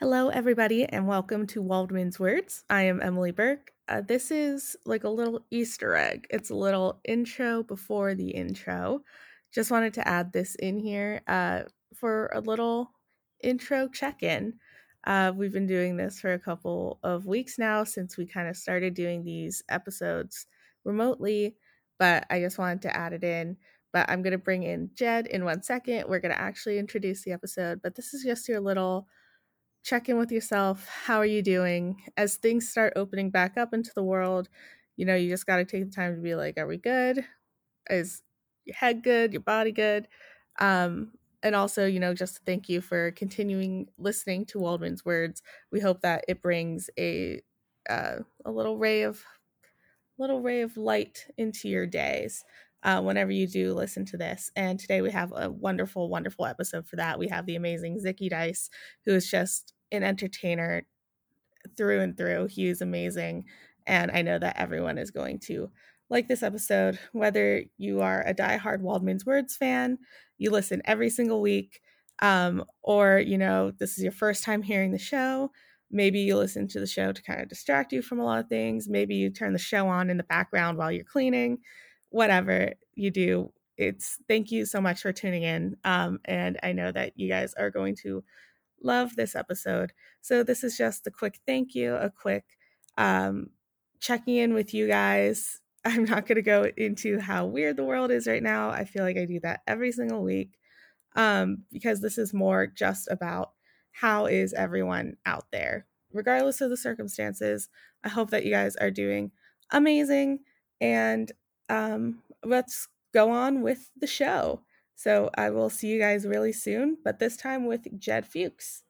Hello, everybody, and welcome to Waldman's Words. I am Emily Burke. This is like a little Easter egg. It's a little intro before the intro. Just wanted to add this in here for a little intro check-in. We've been doing this for a couple of weeks now since we kind of started doing these episodes remotely, but I just wanted to add it in. But I'm going to bring in Jed in 1 second. We're going to actually introduce the episode, but this is just your little check in with yourself. How are you doing? As things start opening back up into the world, you know, you just got to take the time to be like, are we good? Is your head good? Your body good? And also, you know, just thank you for continuing listening to Waldman's Words. We hope that it brings a little ray of light into your days whenever you do listen to this. And today we have a wonderful, wonderful episode for that. We have the amazing Zicky Dice, who is just an entertainer through and through. He is amazing, and I know that everyone is going to like this episode, whether you are a diehard Waldman's Words fan, you listen every single week, or, you know, this is your first time hearing the show. Maybe you listen to the show to kind of distract you from a lot of things. Maybe you turn the show on in the background while you're cleaning. Whatever you do, it's thank you so much for tuning in. And I know that you guys are going to love this episode. So this is just a quick thank you, a quick checking in with you guys. I'm not going to go into how weird the world is right now. I feel like I do that every single week because this is more just about how is everyone out there, regardless of the circumstances. I hope that you guys are doing amazing, and let's go on with the show. So I will see you guys really soon, but this time with Jed Fuchs.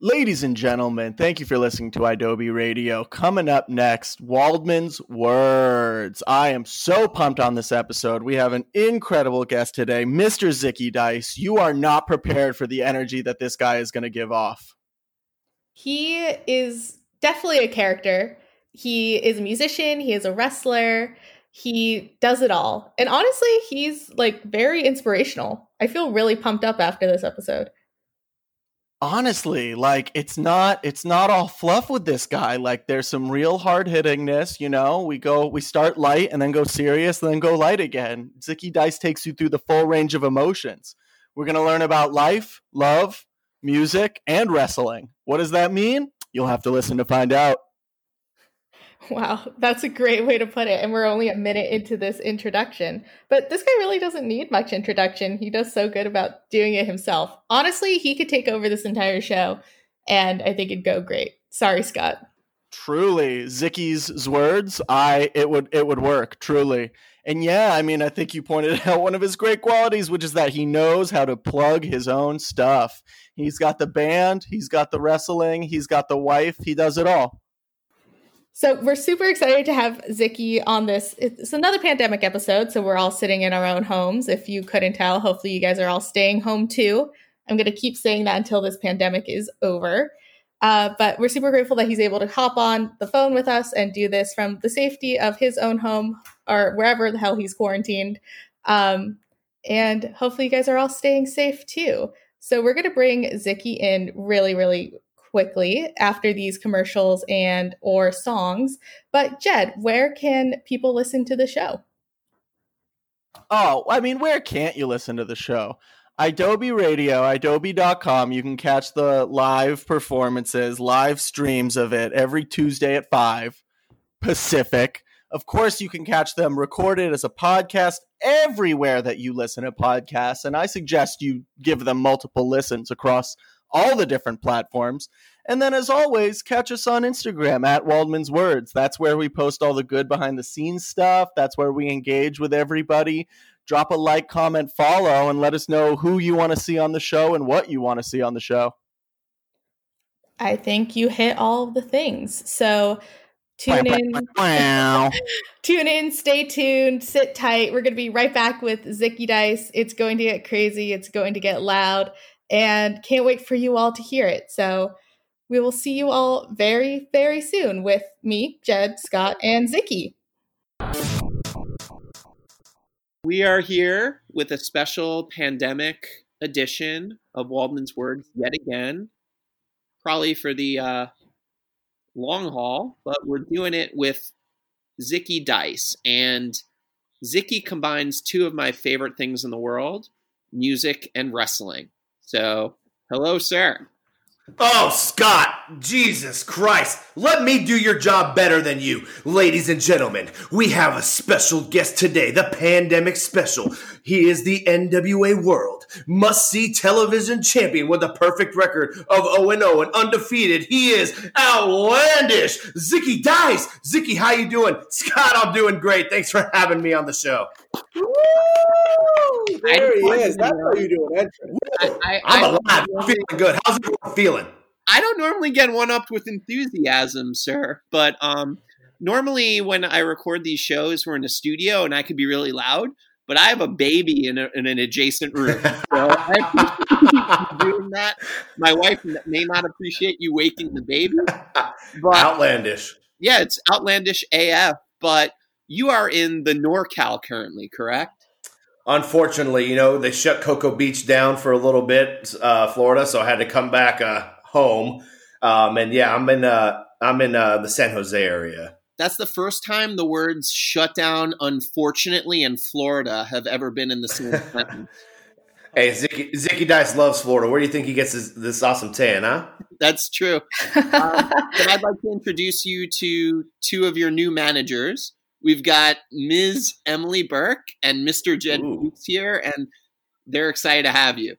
Ladies and gentlemen, thank you for listening to Adobe Radio. Coming up next, Waldman's Words. I am so pumped on this episode. We have an incredible guest today, Mr. Zicky Dice. You are not prepared for the energy that this guy is going to give off. He is definitely a character. He is a musician. He is a wrestler. He does it all. And honestly, he's like very inspirational. I feel really pumped up after this episode. Honestly, like it's not all fluff with this guy. Like there's some real hard hittingness, you know. We start light and then go serious and then go light again. Zicky Dice takes you through the full range of emotions. We're going to learn about life, love, music, and wrestling. What does that mean? You'll have to listen to find out. Wow, that's a great way to put it. And we're only a minute into this introduction. But this guy really doesn't need much introduction. He does so good about doing it himself. Honestly, he could take over this entire show, and I think it'd go great. Sorry, Scott. Truly, Zicky's words, it would work, truly. And yeah, I mean, I think you pointed out one of his great qualities, which is that he knows how to plug his own stuff. He's got the band, he's got the wrestling, he's got the wife, he does it all. So we're super excited to have Zicky on this. It's another pandemic episode, so we're all sitting in our own homes. If you couldn't tell, hopefully you guys are all staying home too. I'm going to keep saying that until this pandemic is over. But we're super grateful that he's able to hop on the phone with us and do this from the safety of his own home or wherever the hell he's quarantined. And hopefully you guys are all staying safe too. So we're going to bring Zicky in really, really quickly after these commercials and or songs. But Jed, where can people listen to the show? Oh, I mean, where can't you listen to the show? Adobe Radio, idobi.com. You can catch the live performances, live streams of it every Tuesday at 5 Pacific. Of course, you can catch them recorded as a podcast everywhere that you listen to podcasts. And I suggest you give them multiple listens across all the different platforms. And then, as always, catch us on Instagram at Waldman's Words. That's where we post all the good behind the scenes stuff. That's where we engage with everybody. Drop a like, comment, follow, and let us know who you want to see on the show and what you want to see on the show. I think you hit all the things. So tune in, stay tuned, sit tight. We're going to be right back with Zicky Dice. It's going to get crazy. It's going to get loud. And can't wait for you all to hear it. So we will see you all very, very soon with me, Jed, Scott, and Zicky. We are here with a special pandemic edition of Waldman's Words yet again, probably for the long haul, but we're doing it with Zicky Dice. And Zicky combines two of my favorite things in the world, music and wrestling. So, hello, sir. Oh, Scott, Jesus Christ, let me do your job better than you. Ladies and gentlemen, we have a special guest today, the Pandemic Special. He is the NWA World Must-See Television Champion with a perfect record of 0-0 and undefeated. He is outlandish, Zicky Dice. Zicky, how you doing? Scott, I'm doing great. Thanks for having me on the show. Woo! There he is. That's how you do it. I'm alive. I'm feeling good. How's everyone feeling? I don't normally get one up with enthusiasm, sir. But normally when I record these shows, we're in a studio and I could be really loud. But I have a baby in an adjacent room. So I appreciate you doing that. My wife may not appreciate you waking the baby. But, outlandish. Yeah, it's outlandish AF. But you are in the NorCal currently, correct? Unfortunately, you know, they shut Cocoa Beach down for a little bit, Florida, so I had to come back home. I'm in the San Jose area. That's the first time the words "shut down," unfortunately, in Florida have ever been in the same sentence. Hey, Zicky Dice loves Florida. Where do you think he gets this awesome tan, huh? That's true. But I'd like to introduce you to two of your new managers. We've got Ms. Emily Burke and Mr. Jed Fuchs here, and they're excited to have you.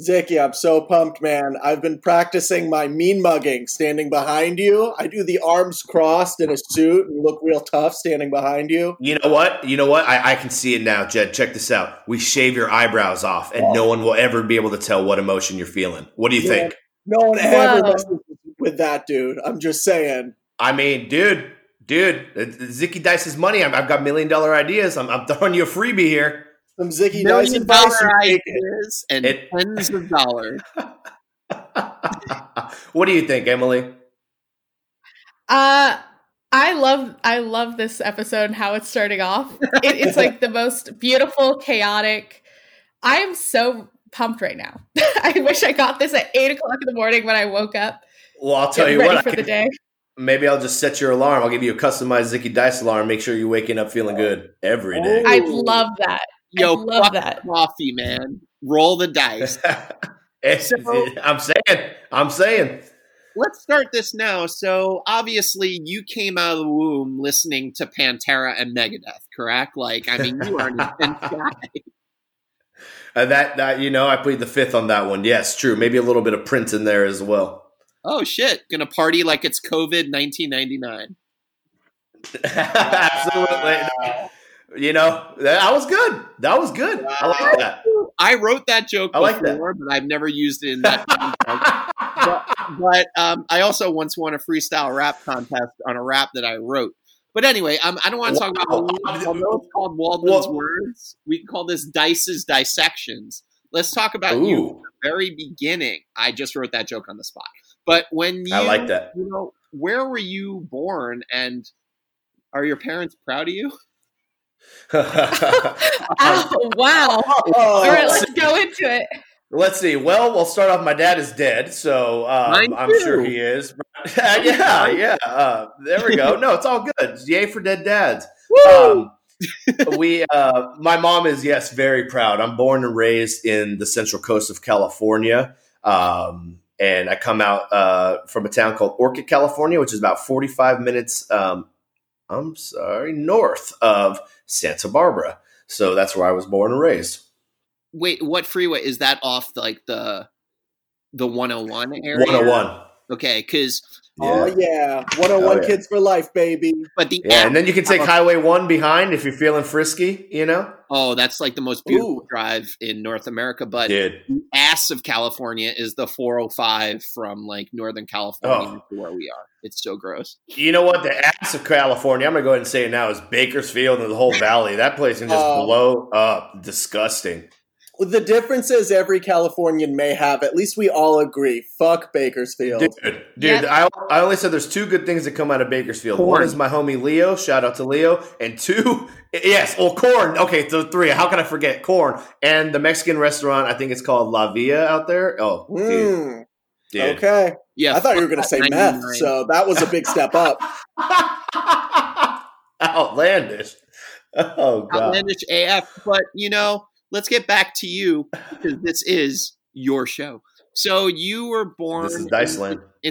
Zicky, I'm so pumped, man. I've been practicing my mean mugging standing behind you. I do the arms crossed in a suit and look real tough standing behind you. You know what? I can see it now, Jed. Check this out. We shave your eyebrows off, and no one will ever be able to tell what emotion you're feeling. What do you think? No one ever messes with that, dude. I'm just saying. I mean, Dude, Zicky Dice's money. I've got $1 million ideas. I'm throwing you a freebie here. Some Zicky Dice ideas and tens of dollars. What do you think, Emily? I love this episode and how it's starting off. It's like the most beautiful, chaotic. I am so pumped right now. I wish I got this at 8 o'clock in the morning when I woke up. Well, I'll tell you what. Ready for the day. Maybe I'll just set your alarm. I'll give you a customized Zicky Dice alarm. Make sure you're waking up feeling good every day. I love that. I love that. Coffee, man. Roll the dice. I'm saying. Let's start this now. So obviously you came out of the womb listening to Pantera and Megadeth, correct? Like, I mean, you are an intense guy. I plead the fifth on that one. Yes, true. Maybe a little bit of Prince in there as well. Oh, shit. Gonna party like it's COVID 1999. Absolutely. No. You know, that was good. I like that. I wrote that joke before, but I've never used it in that context. But I also once won a freestyle rap contest on a rap that I wrote. But anyway, I don't want to talk about although it's called Waldman's Words. We can call this Dice's Dissections. Let's talk about you at the very beginning. I just wrote that joke on the spot. But when you, I like that. You know, where were you born, and are your parents proud of you? Oh, wow! All right, let's go into it. Let's see. Well, we'll start off. My dad is dead, so I'm sure he is. Yeah. There we go. No, it's all good. Yay for dead dads. Woo! My mom is very proud. I'm born and raised in the Central Coast of California. And I come out from a town called Orcutt, California, which is about 45 minutes north of Santa Barbara. So that's where I was born and raised. Wait, what freeway? Is that off the 101 area? 101. Okay, because... Yeah. Oh, yeah. 101 Kids for Life, baby. But and then you can take Highway 1 behind if you're feeling frisky, you know? Oh, that's like the most beautiful drive in North America. But the ass of California is the 405 from like Northern California to where we are. It's so gross. You know what? The ass of California, I'm going to go ahead and say it now, is Bakersfield and the whole valley. That place can just blow up. Disgusting. the differences every Californian may have, at least we all agree, fuck Bakersfield. Dude, yep. I only said there's two good things that come out of Bakersfield. Corn. One is my homie Leo, shout out to Leo, and two, yes, well, corn. Okay, so three, how can I forget? Corn. And the Mexican restaurant, I think it's called La Villa out there. Oh, dude. Okay. Yeah, I thought you were going to say meth, so that was a big step up. Outlandish. Oh, God. Outlandish AF, but, you know, let's get back to you because this is your show. So you were born in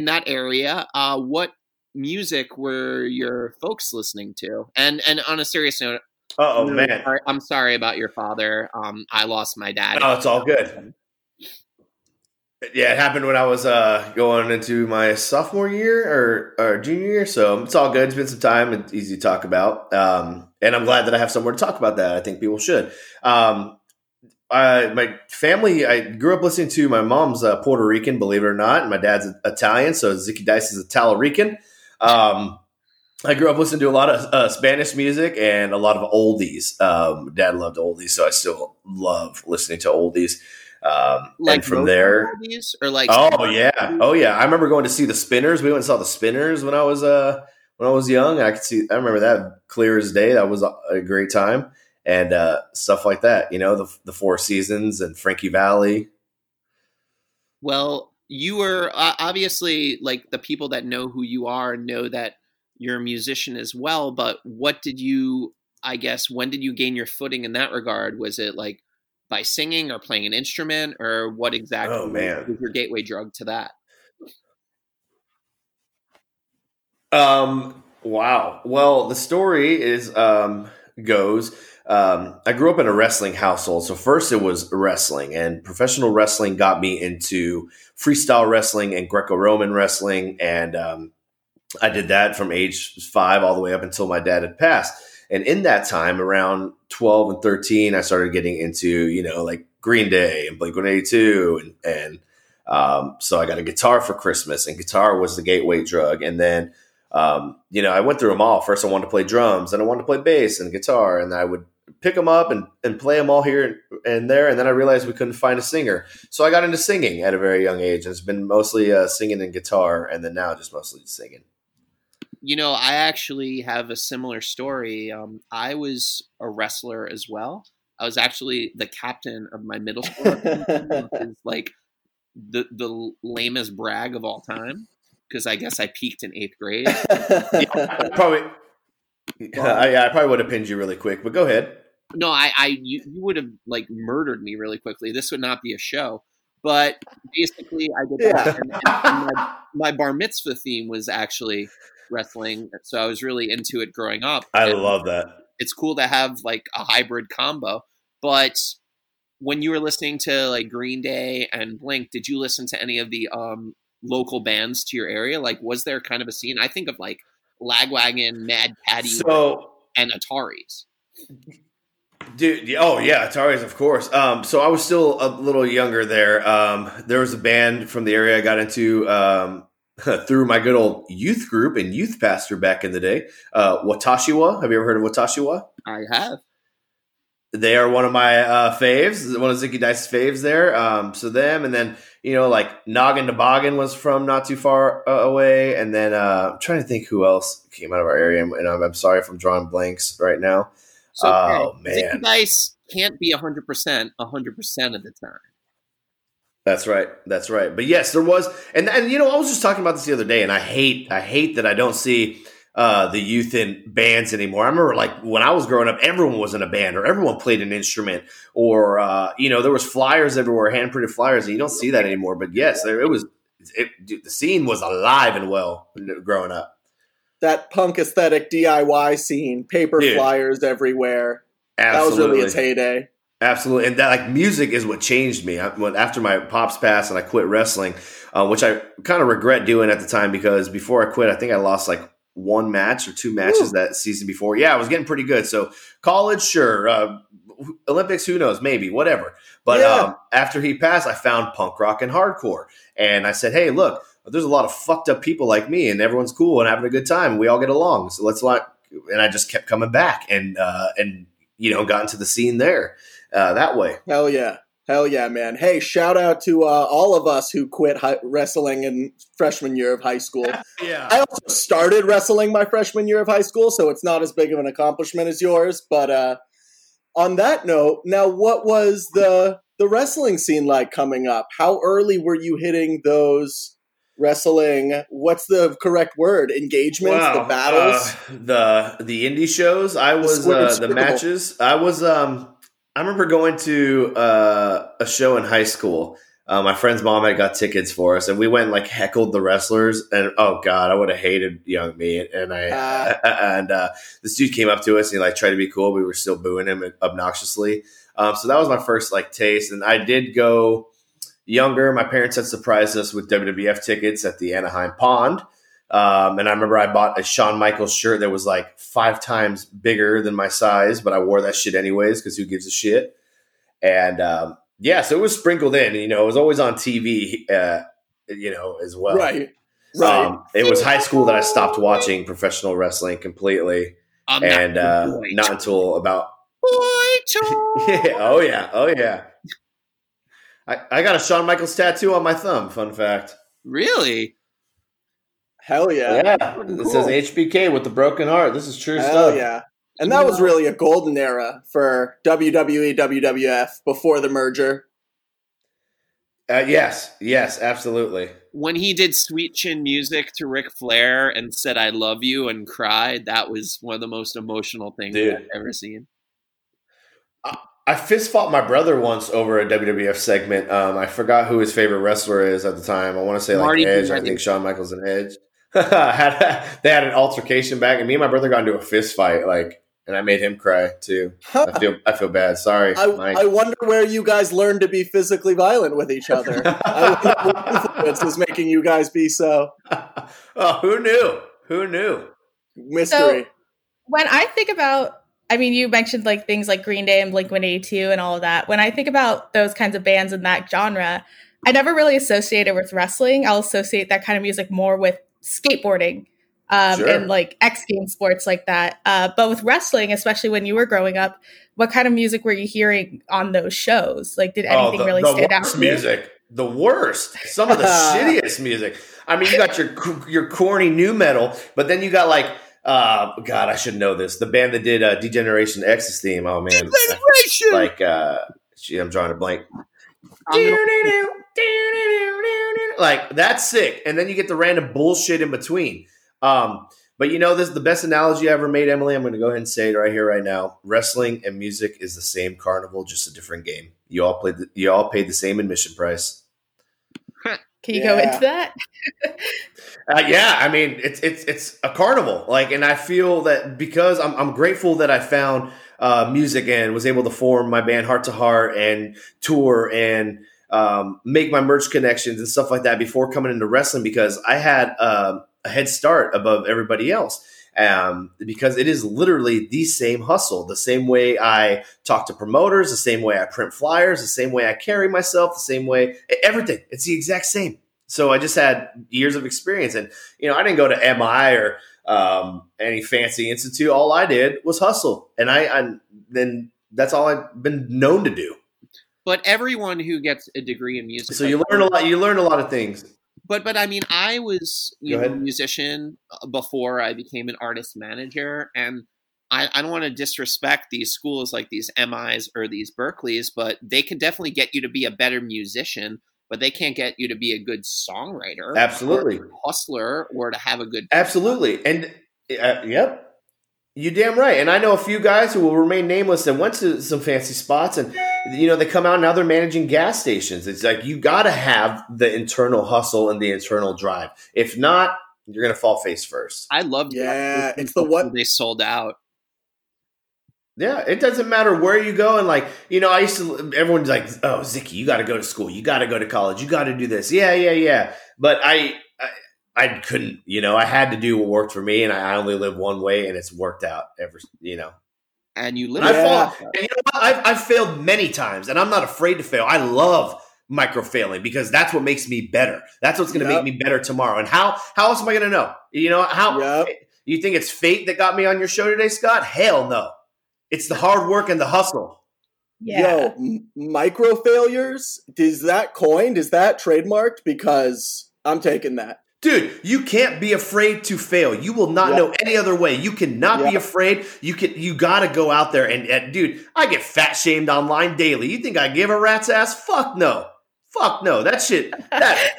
that area. What music were your folks listening to? And on a serious note, I'm sorry about your father. I lost my dad. Oh, it's all good. Yeah, it happened when I was going into my sophomore year or junior year, so it's all good. It's been some time. It's easy to talk about, and I'm glad that I have somewhere to talk about that. I think people should. My family, I grew up listening to my mom's Puerto Rican, believe it or not, and my dad's Italian, so Zicky Dice is Italo-Rican. I grew up listening to a lot of Spanish music and a lot of oldies. Dad loved oldies, so I still love listening to oldies. Like and from there, or like oh yeah, I remember going to see the Spinners. We went and saw the Spinners when I was young. And I remember that clear as day. That was a great time and stuff like that. You know, the Four Seasons and Frankie Valli. Well, you were obviously like the people that know who you are know that you're a musician as well. But what did you? I guess when did you gain your footing in that regard? Was it like by singing or playing an instrument, or what exactly was your gateway drug to that? Wow. Well, the story is I grew up in a wrestling household. So first it was wrestling, and professional wrestling got me into freestyle wrestling and Greco-Roman wrestling. And I did that from age 5 all the way up until my dad had passed. And in that time, around 12 and 13, I started getting into, you know, like Green Day and Blink-182. And so I got a guitar for Christmas, and guitar was the gateway drug. And then, you know, I went through them all. First, I wanted to play drums, then I wanted to play bass and guitar. And I would pick them up and play them all here and there. And then I realized we couldn't find a singer. So I got into singing at a very young age. And it's been mostly singing and guitar, and then now just mostly singing. You know, I actually have a similar story. I was a wrestler as well. I was actually the captain of my middle school. Like the lamest brag of all time, because I guess I peaked in 8th grade. I probably would have pinned you really quick, but go ahead. No, you would have like murdered me really quickly. This would not be a show. But basically, I did that. And my bar mitzvah theme was actually wrestling, so I was really into it growing up. I love that. It's cool to have like a hybrid combo. But when you were listening to like Green Day and Blink, did you listen to any of the local bands to your area? Like, was there kind of a scene? I think of like Lagwagon, Mad Patty, and Ataris. Dude, oh yeah, Ataris, of course. So I was still a little younger there. There was a band from the area I got into through my good old youth group and youth pastor back in the day, Watashiwa. Have you ever heard of Watashiwa? I have. They are one of my faves, one of Zicky Dice's faves there. So them, and then, you know, like Noggin Toboggan was from not too far away. And then I'm trying to think who else came out of our area, and I'm sorry if I'm drawing blanks right now. So, oh, man. Zicky Dice can't be 100% of the time. That's right. But yes, there was, and you know, I was just talking about this the other day, and I hate that I don't see the youth in bands anymore. I remember like when I was growing up, everyone was in a band, or everyone played an instrument, or you know, there was flyers everywhere, hand printed flyers, and you don't see that anymore. But yes, the scene was alive and well growing up. That punk aesthetic DIY scene, paper flyers everywhere. Absolutely. That was really its heyday. Absolutely, and that like music is what changed me. After my pops passed and I quit wrestling, which I kind of regret doing at the time, because before I quit, I think I lost like one match or two matches that season before. Yeah, I was getting pretty good. So college, sure, Olympics, who knows, maybe, whatever. But after he passed, I found punk rock and hardcore, and I said, hey, look, there's a lot of fucked up people like me, and everyone's cool and having a good time. We all get along, so let's not. And I just kept coming back, and you know, got into the scene there. That way. Hell yeah. Hell yeah, man. Hey, shout out to all of us who quit wrestling in freshman year of high school. Yeah. I also started wrestling my freshman year of high school, so it's not as big of an accomplishment as yours. But on that note, now what was the wrestling scene like coming up? How early were you hitting those wrestling, what's the correct word, engagements, the battles? The indie shows. I was the matches. I was... I remember going to a show in high school. My friend's mom had got tickets for us, and we went and like heckled the wrestlers. And oh god, I would have hated young me. And this dude came up to us and he like tried to be cool, but we were still booing him obnoxiously. So that was my first like taste. And I did go younger. My parents had surprised us with WWF tickets at the Anaheim Pond. And I remember I bought a Shawn Michaels shirt that was like 5 times bigger than my size, but I wore that shit anyways because who gives a shit? And so it was sprinkled in. You know, it was always on TV, as well. Right. It was high school that I stopped watching professional wrestling completely, not until about. Oh yeah. I got a Shawn Michaels tattoo on my thumb. Fun fact. Really. Hell yeah. Yeah. It says HBK with the broken heart. This is true stuff. Hell yeah. And that was really a golden era for WWE, WWF before the merger. Yes, absolutely. When he did Sweet Chin Music to Ric Flair and said, I love you and cried, that was one of the most emotional things I've ever seen. I fist fought my brother once over a WWF segment. I forgot who his favorite wrestler is at the time. I want to say Marty Edge. I think Shawn Michaels and Edge. They had an altercation back, and me and my brother got into a fist fight, and I made him cry too. I feel bad. Sorry, Mike. I wonder where you guys learned to be physically violent with each other. What influence is making you guys be so? Oh, who knew? Mystery. So, when I think about, you mentioned like things like Green Day and Blink-182 and all of that. When I think about those kinds of bands in that genre, I never really associate it with wrestling. I'll associate that kind of music more with skateboarding and like X Games sports like that. But with wrestling, especially when you were growing up, what kind of music were you hearing on those shows? Like, did anything really stand out? The worst. Some of the shittiest music. You got your corny nu metal, but then you got like, God, I should know this. The band that did D-Generation X's theme. Oh man, D-Generation. I'm drawing a blank. Like that's sick, and then you get the random bullshit in between. But this is the best analogy I ever made, Emily. I'm going to go ahead and say it right here, right now. Wrestling and music is the same carnival, just a different game. You all paid the same admission price. Can you go into that? It's a carnival, and I feel that because I'm grateful that I found music and was able to form my band Heart to Heart and tour and make my merch connections and stuff like that before coming into wrestling, because I had a head start above everybody else. Because it is literally the same hustle, the same way I talk to promoters, the same way I print flyers, the same way I carry myself, the same way everything. It's the exact same. So I just had years of experience, and I didn't go to MI or any fancy institute. All I did was hustle, and then that's all I've been known to do. But everyone who gets a degree in music, so you learn a lot. You learn a lot of things. But I was a musician before I became an artist manager, and I don't want to disrespect these schools like these MIs or these Berkeleys, but they can definitely get you to be a better musician, but they can't get you to be a good songwriter. Absolutely. Or a hustler, or to have a good... Absolutely. And yep. You're damn right. And I know a few guys who will remain nameless that went to some fancy spots and, they come out and now they're managing gas stations. It's like, you got to have the internal hustle and the internal drive. If not, you're going to fall face first. I loved that. It's the one they sold out. Yeah, it doesn't matter where you go. And I used to, everyone's like, oh, Zicky, you got to go to school. You got to go to college. You got to do this. Yeah. But I couldn't, I had to do what worked for me, and I only live one way, and it's worked out ever. And you live. I've failed many times, and I'm not afraid to fail. I love micro-failing because that's what makes me better. That's what's going to make me better tomorrow. And how else am I going to know? You think it's fate that got me on your show today, Scott? Hell no. It's the hard work and the hustle. Yeah. Yo, micro failures? Is that coined? Is that trademarked? Because I'm taking that. Dude, you can't be afraid to fail. You will not know any other way. You cannot be afraid. You got to go out there and, dude, I get fat shamed online daily. You think I give a rat's ass? Fuck no. Fuck no. That shit, that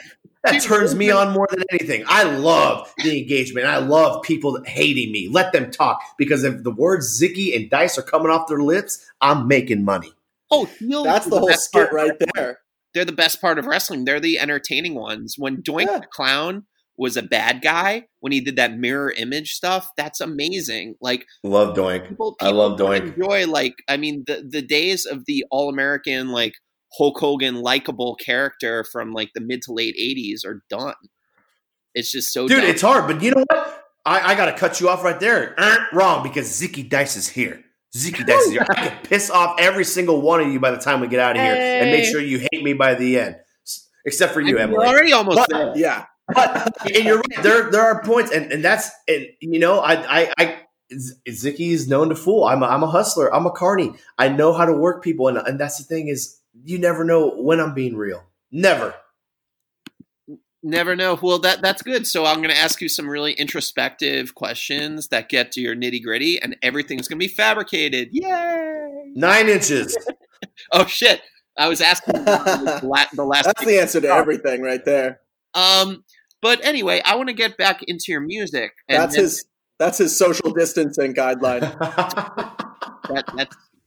turns me on more than anything. I love the engagement. I love people hating me. Let them talk, because if the words Zicky and Dice are coming off their lips, I'm making money. Oh, that's the whole skit right there. They're the best part of wrestling. They're the entertaining ones. When Doink the Clown was a bad guy, when he did that mirror image stuff, that's amazing. Like, love Doink. I love Doink. Enjoy, like, I mean, the days of the all-American, like, Hulk Hogan likable character from like the mid to late 80s are done. It's just so dumb. It's hard, but you know what? I got to cut you off right there. Wrong, because Zicky Dice is here. Zicky Dice is here. I can piss off every single one of you by the time we get out of here and make sure you hate me by the end. Except for you, Emily. We're already almost there. Yeah. But and you're right. There are points and that's, and you know, I Zicky is known to fool. I'm a hustler. I'm a carny. I know how to work people, and that's the thing is, you never know when I'm being real. Never know. Well, that's good. So I'm going to ask you some really introspective questions that get to your nitty gritty, and everything's going to be fabricated. Yay! 9 inches. Oh shit! I was asking the last. That's the answer to everything right there. But anyway, I want to get back into your music. That's his social distancing guideline.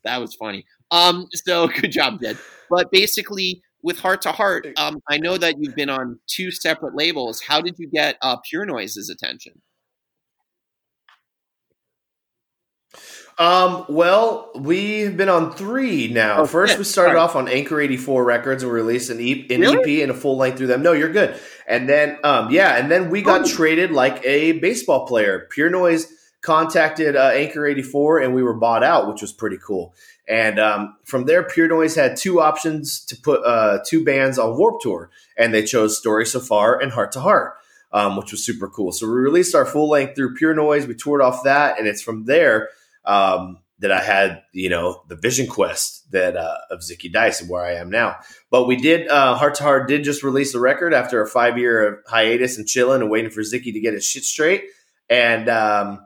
That was funny. So good job, Jed. But basically, with Heart to Heart, I know that you've been on 2 separate labels. How did you get Pure Noise's attention? Well, we've been on 3 now. Oh, first, we started off on Anchor 84 Records and released an EP and a full length through them. No, you're good. And then, we got traded like a baseball player. Pure Noise contacted Anchor 84 and we were bought out, which was pretty cool. And from there, Pure Noise had 2 options to put 2 bands on Warped Tour, and they chose Story So Far and Heart to Heart, which was super cool. So we released our full length through Pure Noise. We toured off that, and it's from there that I had, you know, the vision quest that of Zicky Dice and where I am now. But we did Heart to Heart did just release a record after a 5-year hiatus and chilling and waiting for Zicky to get his shit straight, and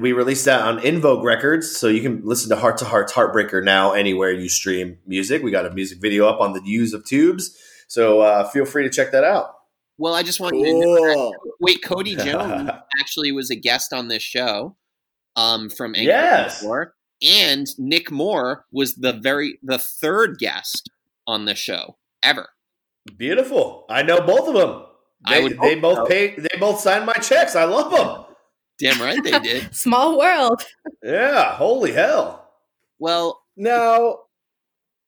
we released that on In Vogue Records, so you can listen to Heart to Heart's Heartbreaker now anywhere you stream music. We got a music video up on the Use of Tubes, so feel free to check that out. Well, I just want you to know that. Wait, Cody Jones actually was a guest on this show from Anchor. Yes. And Nick Moore was the third guest on the show ever. Beautiful. I know both of them. They both signed my checks. I love them. Damn right they did. Small world. Yeah, holy hell. Well, now,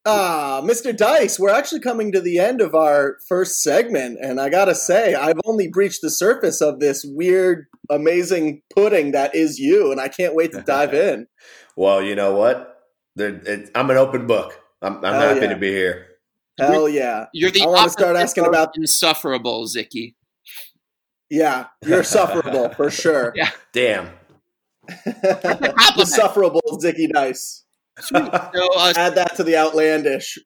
Mr. Dice, we're actually coming to the end of our first segment, and I gotta say, I've only breached the surface of this weird, amazing pudding that is you, and I can't wait to dive in. Well, you know what? I'm an open book. I'm happy to be here. Hell yeah. I want to start asking about insufferable, Zicky. Yeah, you're sufferable for sure. Yeah. Damn. The sufferable Zicky Dice. Sweet. So, add that to the outlandish.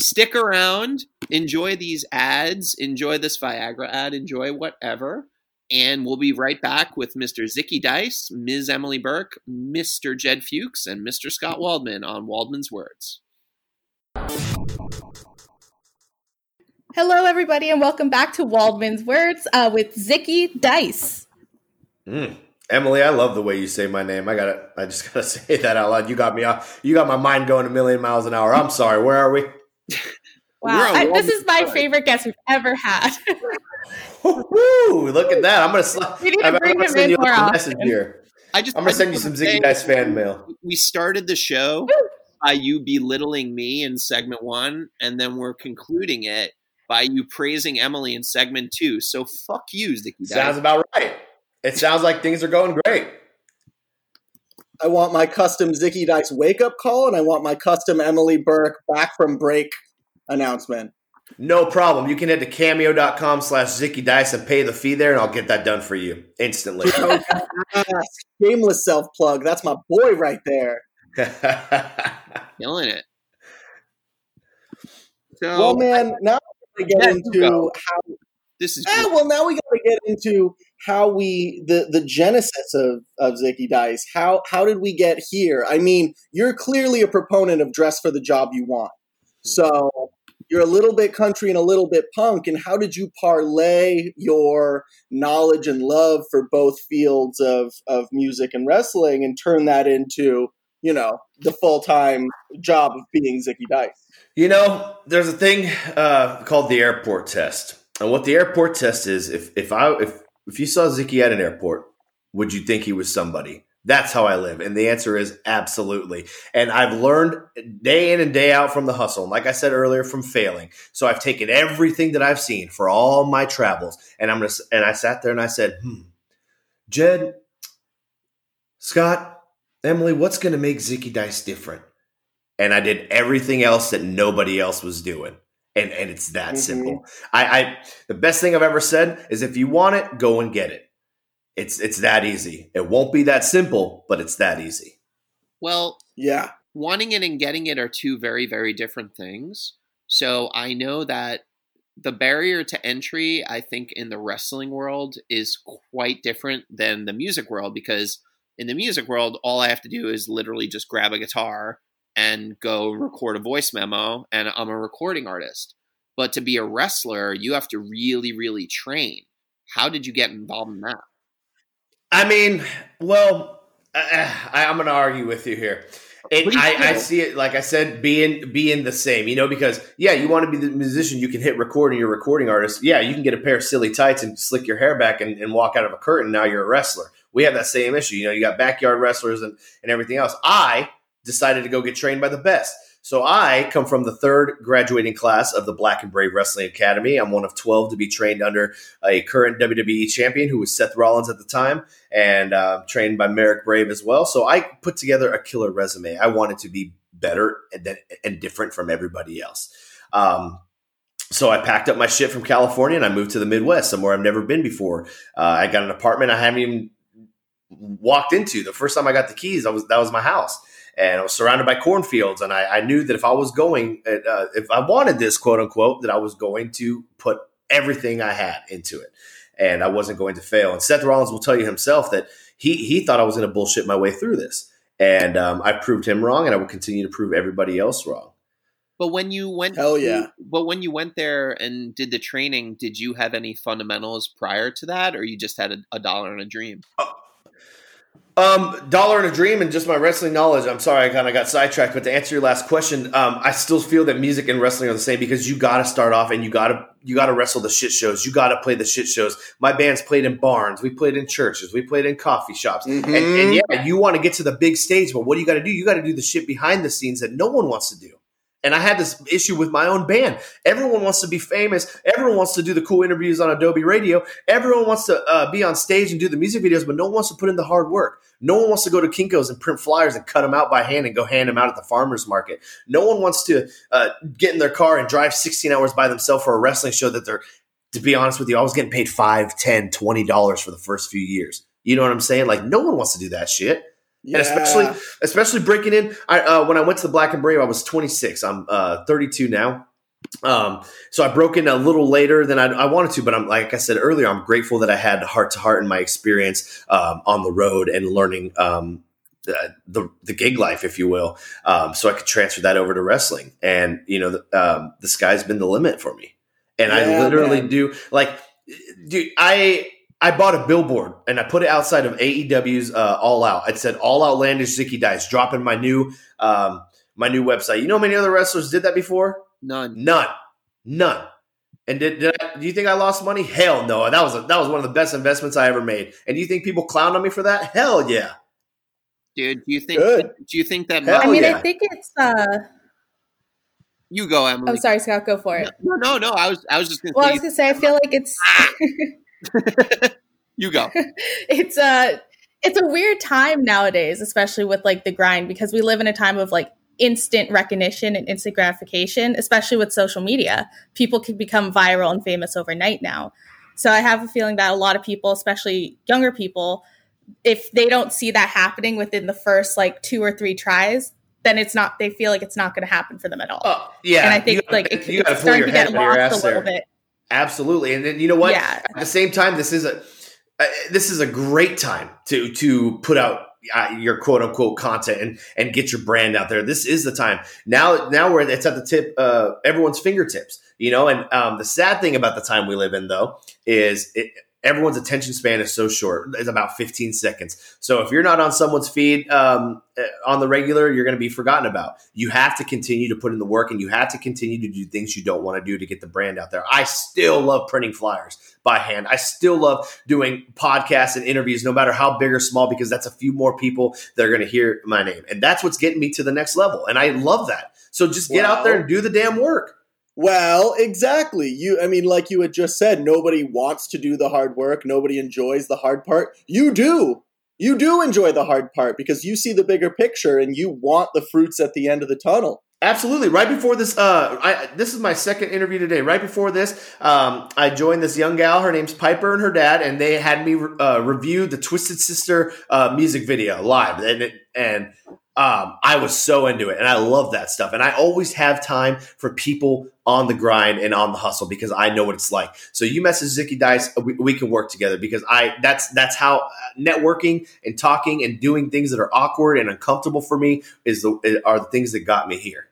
Stick around. Enjoy these ads. Enjoy this Viagra ad. Enjoy whatever. And we'll be right back with Mr. Zicky Dice, Ms. Emily Burke, Mr. Jed Fuchs, and Mr. Scott Waldman on Waldman's Words. Hello, everybody, and welcome back to Waldman's Words with Zicky Dice. Emily, I love the way you say my name. I just gotta say that out loud. You got me off. You got my mind going a million miles an hour. I'm sorry. Where are we? Wow, this is my favorite guest we've ever had. Woo-hoo, look at that! I'm gonna send you a message here. I'm gonna send you some Zicky Dice fan mail. We started the show by you belittling me in segment 1, and then we're concluding it by you praising Emily in segment 2. So fuck you, Zicky Dice. Sounds about right. It sounds like things are going great. I want my custom Zicky Dice wake-up call, and I want my custom Emily Burke back from break announcement. No problem. You can head to cameo.com/Zicky Dice and pay the fee there, and I'll get that done for you instantly. Shameless self-plug. That's my boy right there. Killing it. So, well, man, now we got to get into how this is. Well, now we got to get into how we the genesis of Zicky Dice. How did we get here? I mean, you're clearly a proponent of dress for the job you want. So you're a little bit country and a little bit punk. And how did you parlay your knowledge and love for both fields of music and wrestling and turn that into, you know, the full-time job of being Zicky Dice? You know, there's a thing called the airport test. And what the airport test is, if you saw Zicky at an airport, would you think he was somebody? That's how I live. And the answer is absolutely. And I've learned day in and day out from the hustle. And like I said earlier, from failing. So I've taken everything that I've seen for all my travels. And I sat there and I said, Jed, Scott, Emily, what's going to make Zicky Dice different? And I did everything else that nobody else was doing. And it's that simple. I the best thing I've ever said is if you want it, go and get it. It's that easy. It won't be that simple, but it's that easy. Well, yeah. Wanting it and getting it are two very, very different things. So I know that the barrier to entry, I think, in the wrestling world is quite different than the music world, because in the music world, all I have to do is literally just grab a guitar and go record a voice memo, and I'm a recording artist. But to be a wrestler, you have to really, really train. How did you get involved in that? I mean, well, I'm going to argue with you here. I see it, like I said, being the same, you know, because, yeah, you want to be the musician, you can hit record and you're a recording artist. Yeah, you can get a pair of silly tights and slick your hair back and walk out of a curtain. Now you're a wrestler. We have that same issue. You know, you got backyard wrestlers and everything else. I decided to go get trained by the best. So I come from the third graduating class of the Black and Brave Wrestling Academy. I'm one of 12 to be trained under a current WWE champion who was Seth Rollins at the time, and trained by Merrick Brave as well. So I put together a killer resume. I wanted to be better and different from everybody else. So I packed up my shit from California and I moved to the Midwest, somewhere I've never been before. I got an apartment I haven't even walked into. The first time I got the keys, that was my house. And I was surrounded by cornfields, and I knew that if I was going, if I wanted this, quote unquote, that I was going to put everything I had into it, and I wasn't going to fail. And Seth Rollins will tell you himself that he thought I was going to bullshit my way through this, and I proved him wrong, and I will continue to prove everybody else wrong. But when you went, when you went there and did the training, did you have any fundamentals prior to that, or you just had a dollar and a dream? Dollar and a dream and just my wrestling knowledge. I'm sorry, I kind of got sidetracked, but to answer your last question, I still feel that music and wrestling are the same, because you got to start off and you got to wrestle the shit shows. You got to play the shit shows. My band's played in barns. We played in churches. We played in coffee shops. Mm-hmm. And yeah, you want to get to the big stage, but what do you got to do? You got to do the shit behind the scenes that no one wants to do. And I had this issue with my own band. Everyone wants to be famous. Everyone wants to do the cool interviews on Adobe Radio. Everyone wants to be on stage and do the music videos, but no one wants to put in the hard work. No one wants to go to Kinko's and print flyers and cut them out by hand and go hand them out at the farmer's market. No one wants to get in their car and drive 16 hours by themselves for a wrestling show that they're, to be honest with you, I was getting paid $5, $10, $20 for the first few years. You know what I'm saying? Like, no one wants to do that shit. Yeah. And especially breaking in. When I went to the Black and Brave, I was 26. I'm 32 now. So I broke in a little later than I wanted to, but I'm, like I said earlier, I'm grateful that I had Heart to Heart in my experience on the road and learning the gig life, if you will. So I could transfer that over to wrestling, and you know, the sky's been the limit for me. And I literally do, like, dude, I bought a billboard and I put it outside of AEW's All Out. It said All Outlandish Zicky Dice, dropping my new website. You know how many other wrestlers did that before? None. And do you think I lost money? Hell no. That was one of the best investments I ever made. And do you think people clowned on me for that? Hell yeah. Dude, do you think that? I mean, yeah. I think it's. You go, Emily. I'm sorry, Scott. Go for it. No. I was just going to. Well, I was going to say, I feel like it's. You go. It's a weird time nowadays, especially with like the grind, because we live in a time of like instant recognition and instant gratification, especially with social media. People can become viral and famous overnight now. So I have a feeling that a lot of people, especially younger people, if they don't see that happening within the first like 2 or 3 tries, then it's not, they feel like it's not going to happen for them at all. Oh, yeah. And I think it's starting to get lost a little bit. Absolutely. And then, you know what? Yeah. At the same time, this is a great time to put out your quote unquote content and get your brand out there. This is the time now where it's at the tip, everyone's fingertips, you know? And, the sad thing about the time we live in though, is everyone's attention span is so short. It's about 15 seconds. So if you're not on someone's feed, on the regular, you're going to be forgotten about. You have to continue to put in the work, and you have to continue to do things you don't want to do to get the brand out there. I still love printing flyers by hand. I still love doing podcasts and interviews, no matter how big or small, because that's a few more people that are going to hear my name. And that's what's getting me to the next level. And I love that. So just get out there and do the damn work. Well, exactly. Like you had just said, nobody wants to do the hard work. Nobody enjoys the hard part. You do. You do enjoy the hard part because you see the bigger picture and you want the fruits at the end of the tunnel. Absolutely. Right before this, this is my second interview today. Right before this, I joined this young gal. Her name's Piper, and her dad, and they had me review the Twisted Sister music video live. And I was so into it, and I love that stuff. And I always have time for people on the grind and on the hustle because I know what it's like. So you message Zicky Dice, we can work together because that's how networking and talking and doing things that are awkward and uncomfortable for me are the things that got me here.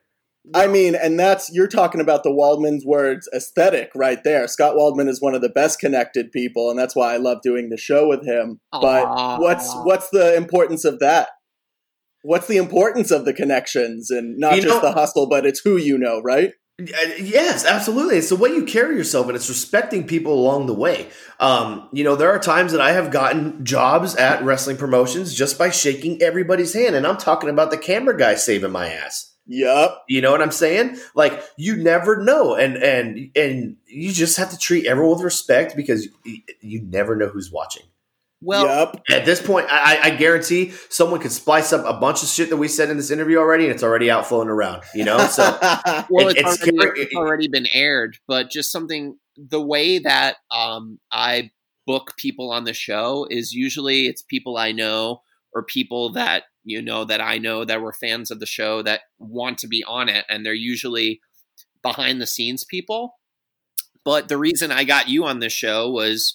I mean, and you're talking about the Waldman's Words aesthetic right there. Scott Waldman is one of the best connected people, and that's why I love doing the show with him. Aww. But what's the importance of that? What's the importance of the connections and not just the hustle, but it's who you know, right? Yes, absolutely. It's the way you carry yourself, and it's respecting people along the way. There are times that I have gotten jobs at wrestling promotions just by shaking everybody's hand, and I'm talking about the camera guy saving my ass. Yep. You know what I'm saying? Like, you never know. And you just have to treat everyone with respect because you never know who's watching. Well, At this point, I guarantee someone could splice up a bunch of shit that we said in this interview already, and it's already out floating around, you know? So it's already been aired, but just the way that I book people on the show is usually it's people I know or people that, that I know that were fans of the show that want to be on it. And they're usually behind the scenes people. But the reason I got you on this show was,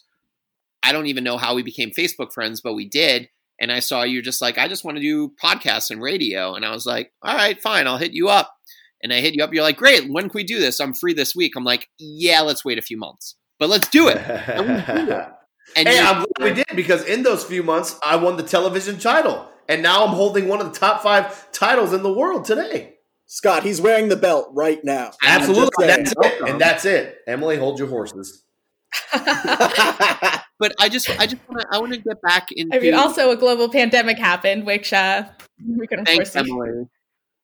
I don't even know how we became Facebook friends, but we did. And I saw you just like, I just want to do podcasts and radio. And I was like, all right, fine. I'll hit you up. And I hit you up. You're like, great. When can we do this? I'm free this week. I'm like, yeah, let's wait a few months, but let's do it. And hey, I'm glad we did, because in those few months, I won the television title. And now I'm holding one of the top 5 titles in the world today. Scott, he's wearing the belt right now. Absolutely. That's it. Emily, hold your horses. But I want to get back into. I mean, also a global pandemic happened, which we couldn't force. Emily.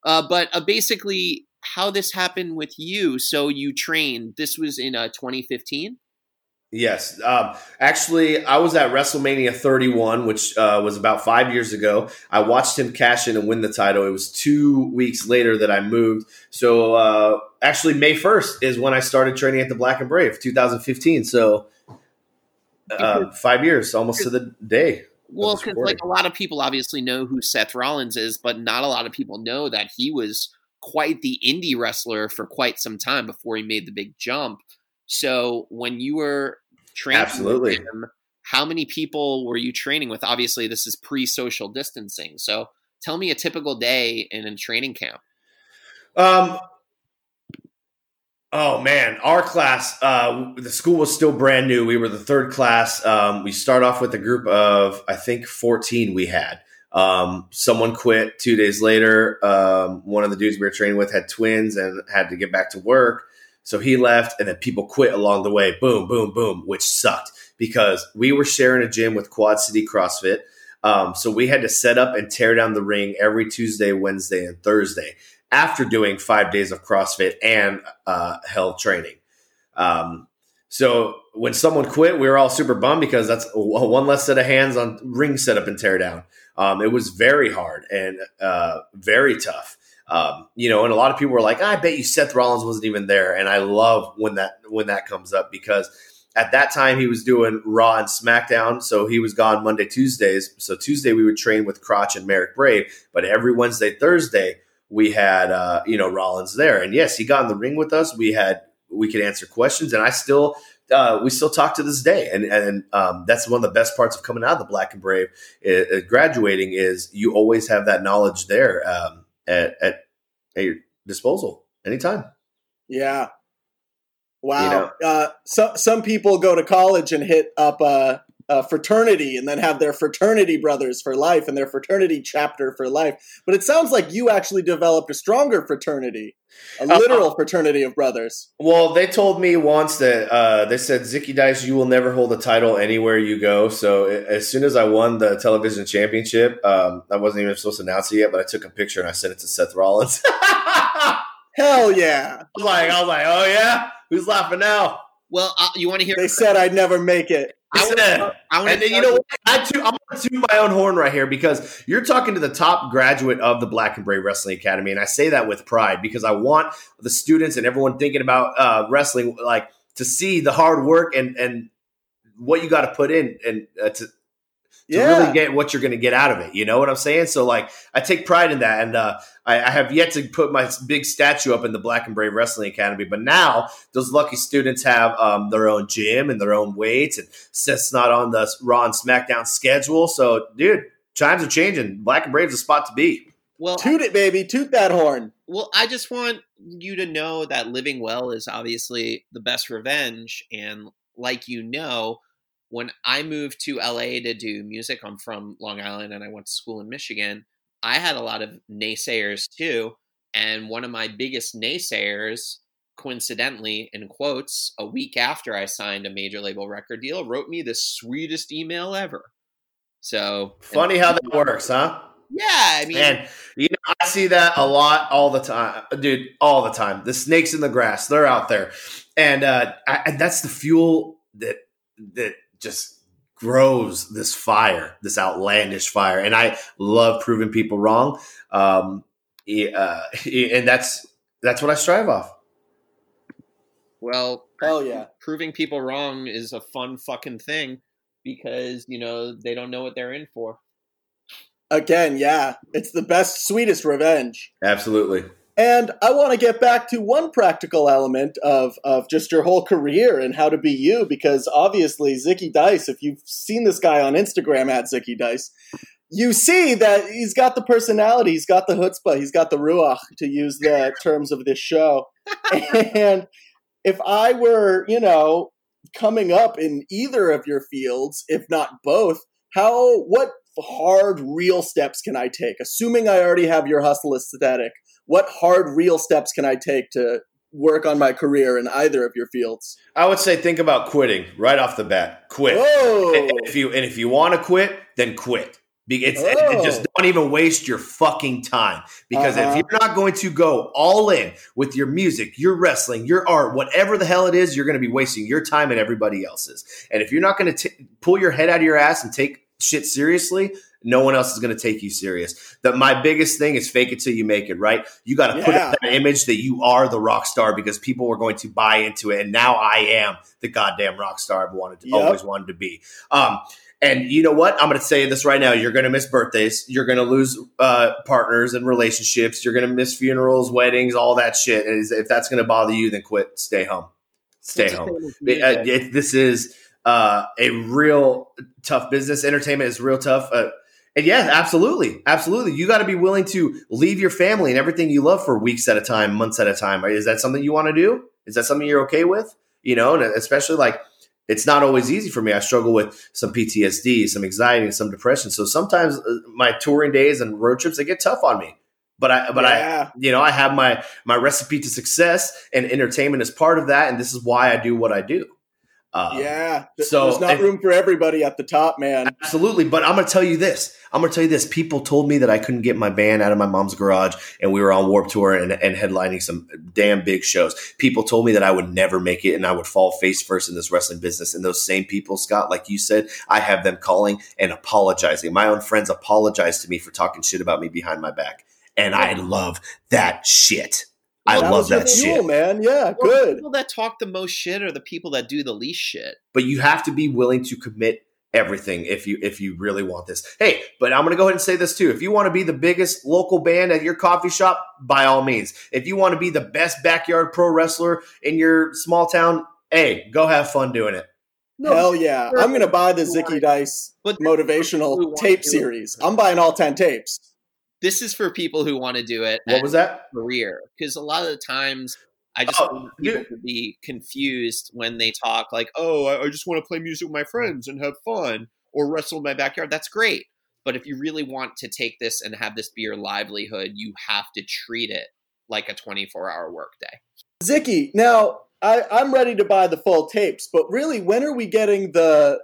But basically, how this happened with you? So you trained. This was in 2015. Yes, actually, I was at WrestleMania 31, which was about 5 years ago. I watched him cash in and win the title. It was 2 weeks later that I moved. So actually, May 1st is when I started training at the Black and Brave, 2015. So. 5 years, almost to the day. Well, because a lot of people obviously know who Seth Rollins is, but not a lot of people know that he was quite the indie wrestler for quite some time before he made the big jump. So when you were training with him, how many people were you training with? Obviously, this is pre-social distancing. So tell me a typical day in a training camp. Oh man, our class, the school was still brand new. We were the third class. We start off with a group of, I think 14 we had. Someone quit 2 days later. One of the dudes we were training with had twins and had to get back to work. So he left, and then people quit along the way. Boom, boom, boom, which sucked because we were sharing a gym with Quad City CrossFit. So we had to set up and tear down the ring every Tuesday, Wednesday, and Thursday. After doing 5 days of CrossFit and hell training. So when someone quit, we were all super bummed because that's one less set of hands on ring setup and teardown. It was very hard and very tough. And a lot of people were like, I bet you Seth Rollins wasn't even there. And I love when that comes up because at that time he was doing Raw and SmackDown. So he was gone Monday, Tuesdays. So Tuesday we would train with Crotch and Merrick Brave, but every Wednesday, Thursday, we had, Rollins there. And yes, he got in the ring with us. We could answer questions, and we still talk to this day. And that's one of the best parts of coming out of the Black and Brave, graduating, is you always have that knowledge there at your disposal anytime. Yeah. Wow. So some people go to college and hit up a fraternity and then have their fraternity brothers for life and their fraternity chapter for life. But it sounds like you actually developed a stronger fraternity, a literal fraternity of brothers. Well, they told me once that they said, Zicky Dice, you will never hold a title anywhere you go. So as soon as I won the television championship, I wasn't even supposed to announce it yet, but I took a picture and I sent it to Seth Rollins. Hell yeah. I was like, oh yeah? Who's laughing now? Well, you want to hear? They said I'd never make it. I want to, you know what? I'm going to toot my own horn right here, because you're talking to the top graduate of the Black and Brave Wrestling Academy, and I say that with pride because I want the students and everyone thinking about wrestling like to see the hard work and what you got to put in and to really get what you're going to get out of it. You know what I'm saying? So like, I take pride in that. And I have yet to put my big statue up in the Black and Brave Wrestling Academy. But now those lucky students have their own gym and their own weights. And Seth's not on the Raw and SmackDown schedule. So dude, times are changing. Black and Brave's a spot to be. Well, toot it, baby. Toot that horn. Well, I just want you to know that living well is obviously the best revenge. And like, when I moved to LA to do music, I'm from Long Island and I went to school in Michigan, I had a lot of naysayers too. And one of my biggest naysayers, coincidentally, in quotes, a week after I signed a major label record deal, wrote me the sweetest email ever. So funny how that works, huh? Yeah, I mean, man, I see that a lot all the time, dude, all the time. The snakes in the grass, they're out there. And and that's the fuel that just grows this fire, this outlandish fire. And I love proving people wrong. And that's what I strive off. Well, hell yeah. Proving people wrong is a fun fucking thing because, they don't know what they're in for. Again, yeah. It's the best, sweetest revenge. Absolutely. And I want to get back to one practical element of just your whole career and how to be you, because obviously Zicky Dice, if you've seen this guy on Instagram @ZickyDice, you see that he's got the personality, he's got the chutzpah, he's got the ruach, to use the terms of this show. And if I were, coming up in either of your fields, if not both, what hard, real steps can I take? Assuming I already have your hustle aesthetic, what hard, real steps can I take to work on my career in either of your fields? I would say think about quitting right off the bat. Quit. Whoa. And if you want to quit, then quit. And just don't even waste your fucking time. Because if you're not going to go all in with your music, your wrestling, your art, whatever the hell it is, you're going to be wasting your time and everybody else's. And if you're not going to pull your head out of your ass and take shit seriously, no one else is going to take you serious. My biggest thing is fake it till you make it, right? You got to put up that image that you are the rock star, because people are going to buy into it. And now I am the goddamn rock star I've always wanted to be. And you know what? I'm going to say this right now. You're going to miss birthdays. You're going to lose partners and relationships. You're going to miss funerals, weddings, all that shit. And if that's going to bother you, then quit. Stay home. This is a real tough business. Entertainment is real tough. And yeah, absolutely. Absolutely. You got to be willing to leave your family and everything you love for weeks at a time, months at a time. Is that something you want to do? Is that something you're okay with? And especially it's not always easy for me. I struggle with some PTSD, some anxiety, and some depression. So sometimes my touring days and road trips, they get tough on me. But I have my recipe to success, and entertainment is part of that. And this is why I do what I do. So there's not room for everybody at the top, man. Absolutely. But I'm going to tell you this. People told me that I couldn't get my band out of my mom's garage, and we were on Warped Tour and headlining some damn big shows. People told me that I would never make it and I would fall face first in this wrestling business. And those same people, Scott, like you said, I have them calling and apologizing. My own friends apologized to me for talking shit about me behind my back. And I love that shit. I love that shit, man. Yeah, good. The people that talk the most shit are the people that do the least shit. But you have to be willing to commit everything if you really want this. Hey, but I'm going to go ahead and say this too. If you want to be the biggest local band at your coffee shop, by all means. If you want to be the best backyard pro wrestler in your small town, hey, go have fun doing it. No, hell yeah. I'm going to buy the Zicky Dice motivational tape series. I'm buying all 10 tapes. This is for people who want to do it. What was that? Career. Because a lot of the times I just want people to be confused when they talk like, oh, I just want to play music with my friends and have fun or wrestle in my backyard. That's great. But if you really want to take this and have this be your livelihood, you have to treat it like a 24-hour workday. Zicky, now I'm ready to buy the full tapes, but really, when are we getting the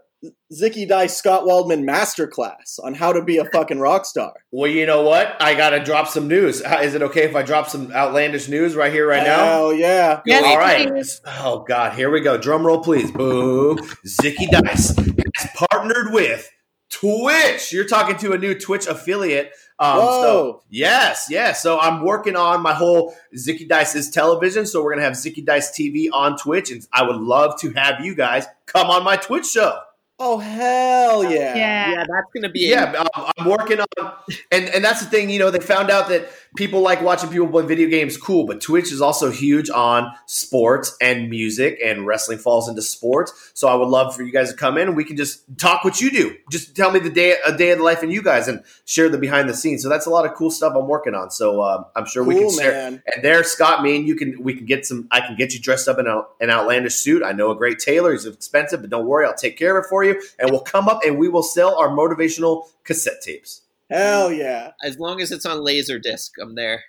Zicky Dice Scott Waldman masterclass on how to be a fucking rock star? Well, you know what? I got to drop some news. Is it okay if I drop some outlandish news right here, right now? Oh, yeah. Yes, all right. Please. Oh, God. Here we go. Drum roll, please. Boom. Zicky Dice has partnered with Twitch. You're talking to a new Twitch affiliate. Whoa. So, yes. So I'm working on my whole Zicky Dice's television. So we're going to have Zicky Dice TV on Twitch. And I would love to have you guys come on my Twitch show. Oh, hell yeah. Yeah, that's going to be it. Yeah, I'm working on – and that's the thing. You know, they found out that people like watching people play video games, cool, but Twitch is also huge on sports and music, and wrestling falls into sports. So I would love for you guys to come in and we can just talk what you do. Just tell me a day of the life in you guys and share the behind the scenes. So that's a lot of cool stuff I'm working on. So I'm sure we can share. Man. And there, Scott, me and you can get some – I can get you dressed up in an outlandish suit. I know a great tailor. He's expensive, but don't worry. I'll take care of it for you. And we'll come up and we will sell our motivational cassette tapes. Hell yeah. As long as it's on Laserdisc, I'm there.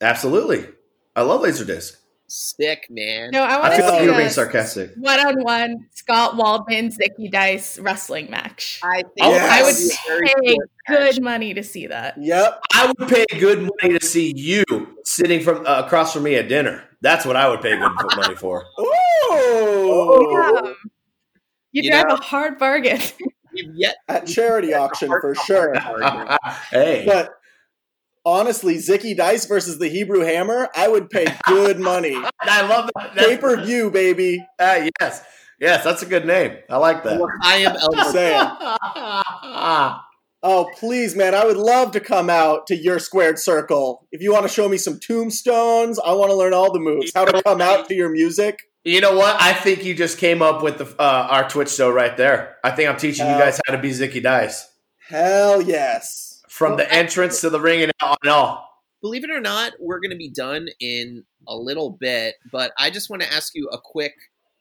Absolutely. I love Laserdisc. Sick, man. No, I feel like you're being sarcastic. One-on-one Scott Waldman, Zicky Dice wrestling match. I would pay good money to see that. Yep. I would pay good money to see you sitting from across from me at dinner. That's what I would pay good money for. Ooh. Oh, yeah. You drive a hard bargain. Yet at charity auction for sure. Hey, but honestly, Zicky Dice versus the Hebrew Hammer, I would pay good money. I love that pay-per-view, baby. Yes, that's a good name. I like that. I am saying. Oh, please, man! I would love to come out to your squared circle. If you want to show me some tombstones, I want to learn all the moves. How to come out to your music. You know what? I think you just came up with our Twitch show right there. I think I'm teaching you guys how to be Zicky Dice. Hell yes. From the entrance to the ring and out and all. Believe it or not, we're going to be done in a little bit, but I just want to ask you a quick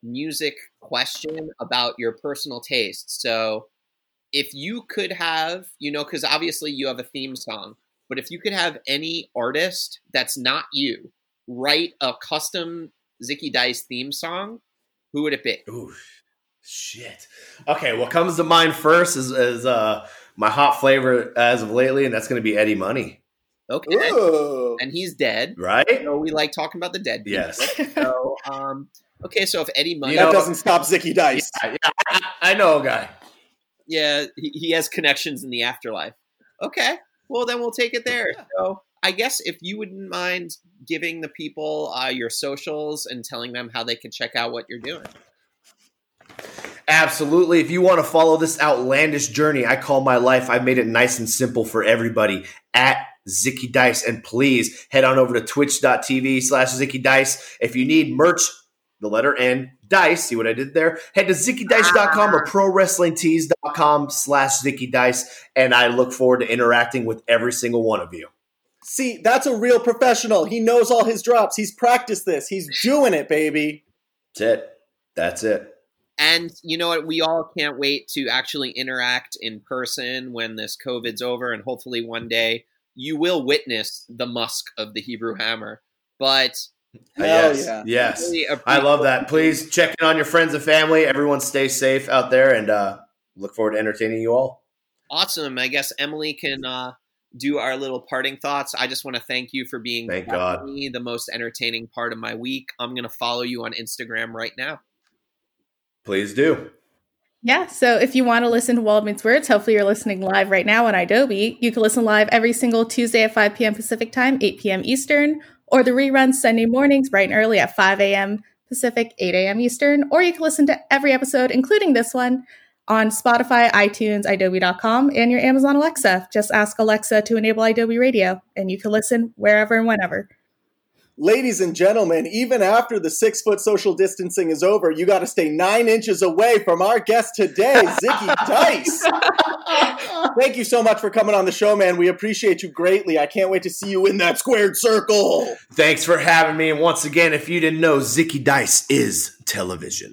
music question about your personal taste. So if you could have, because obviously you have a theme song, but if you could have any artist that's not you write a custom Zicky Dice theme song, who would it be? Ooh, shit. Okay, what comes to mind first is my hot flavor as of lately, and that's going to be Eddie Money. Okay. Ooh. And he's dead. Right? So we like talking about the dead people. Yes. So, okay, so if Eddie Money... that doesn't stop Zicky Dice. Yeah, I know a guy. Yeah, he has connections in the afterlife. Okay, well then we'll take it there. Yeah. So I guess if you wouldn't mind giving the people your socials and telling them how they can check out what you're doing. Absolutely. If you want to follow this outlandish journey I call my life, I've made it nice and simple for everybody at Zicky Dice. And please head on over to twitch.tv/Zicky Dice. If you need merch, the letter N, Dice, see what I did there? Head to zickydice.com or prowrestlingtees.com/Zicky Dice. And I look forward to interacting with every single one of you. See, that's a real professional. He knows all his drops. He's practiced this. He's doing it, baby. That's it. And you know what? We all can't wait to actually interact in person when this COVID's over. And hopefully one day you will witness the musk of the Hebrew Hammer. But yes. Really, I love that. Please check in on your friends and family. Everyone stay safe out there and look forward to entertaining you all. Awesome. I guess Emily can... do our little parting thoughts. I just want to thank you for being the most entertaining part of my week. I'm going to follow you on Instagram right now. Please do. Yeah. So if you want to listen to Waldman's Words, hopefully you're listening live right now on Adobe. You can listen live every single Tuesday at 5 p.m. Pacific time, 8 p.m. Eastern, or the reruns Sunday mornings bright and early at 5 a.m. Pacific, 8 a.m. Eastern, or you can listen to every episode, including this one, on Spotify, iTunes, idobi.com, and your Amazon Alexa. Just ask Alexa to enable Adobe Radio, and you can listen wherever and whenever. Ladies and gentlemen, even after the 6-foot social distancing is over, you got to stay 9 inches away from our guest today, Zicky Dice. Thank you so much for coming on the show, man. We appreciate you greatly. I can't wait to see you in that squared circle. Thanks for having me. And once again, if you didn't know, Zicky Dice is television.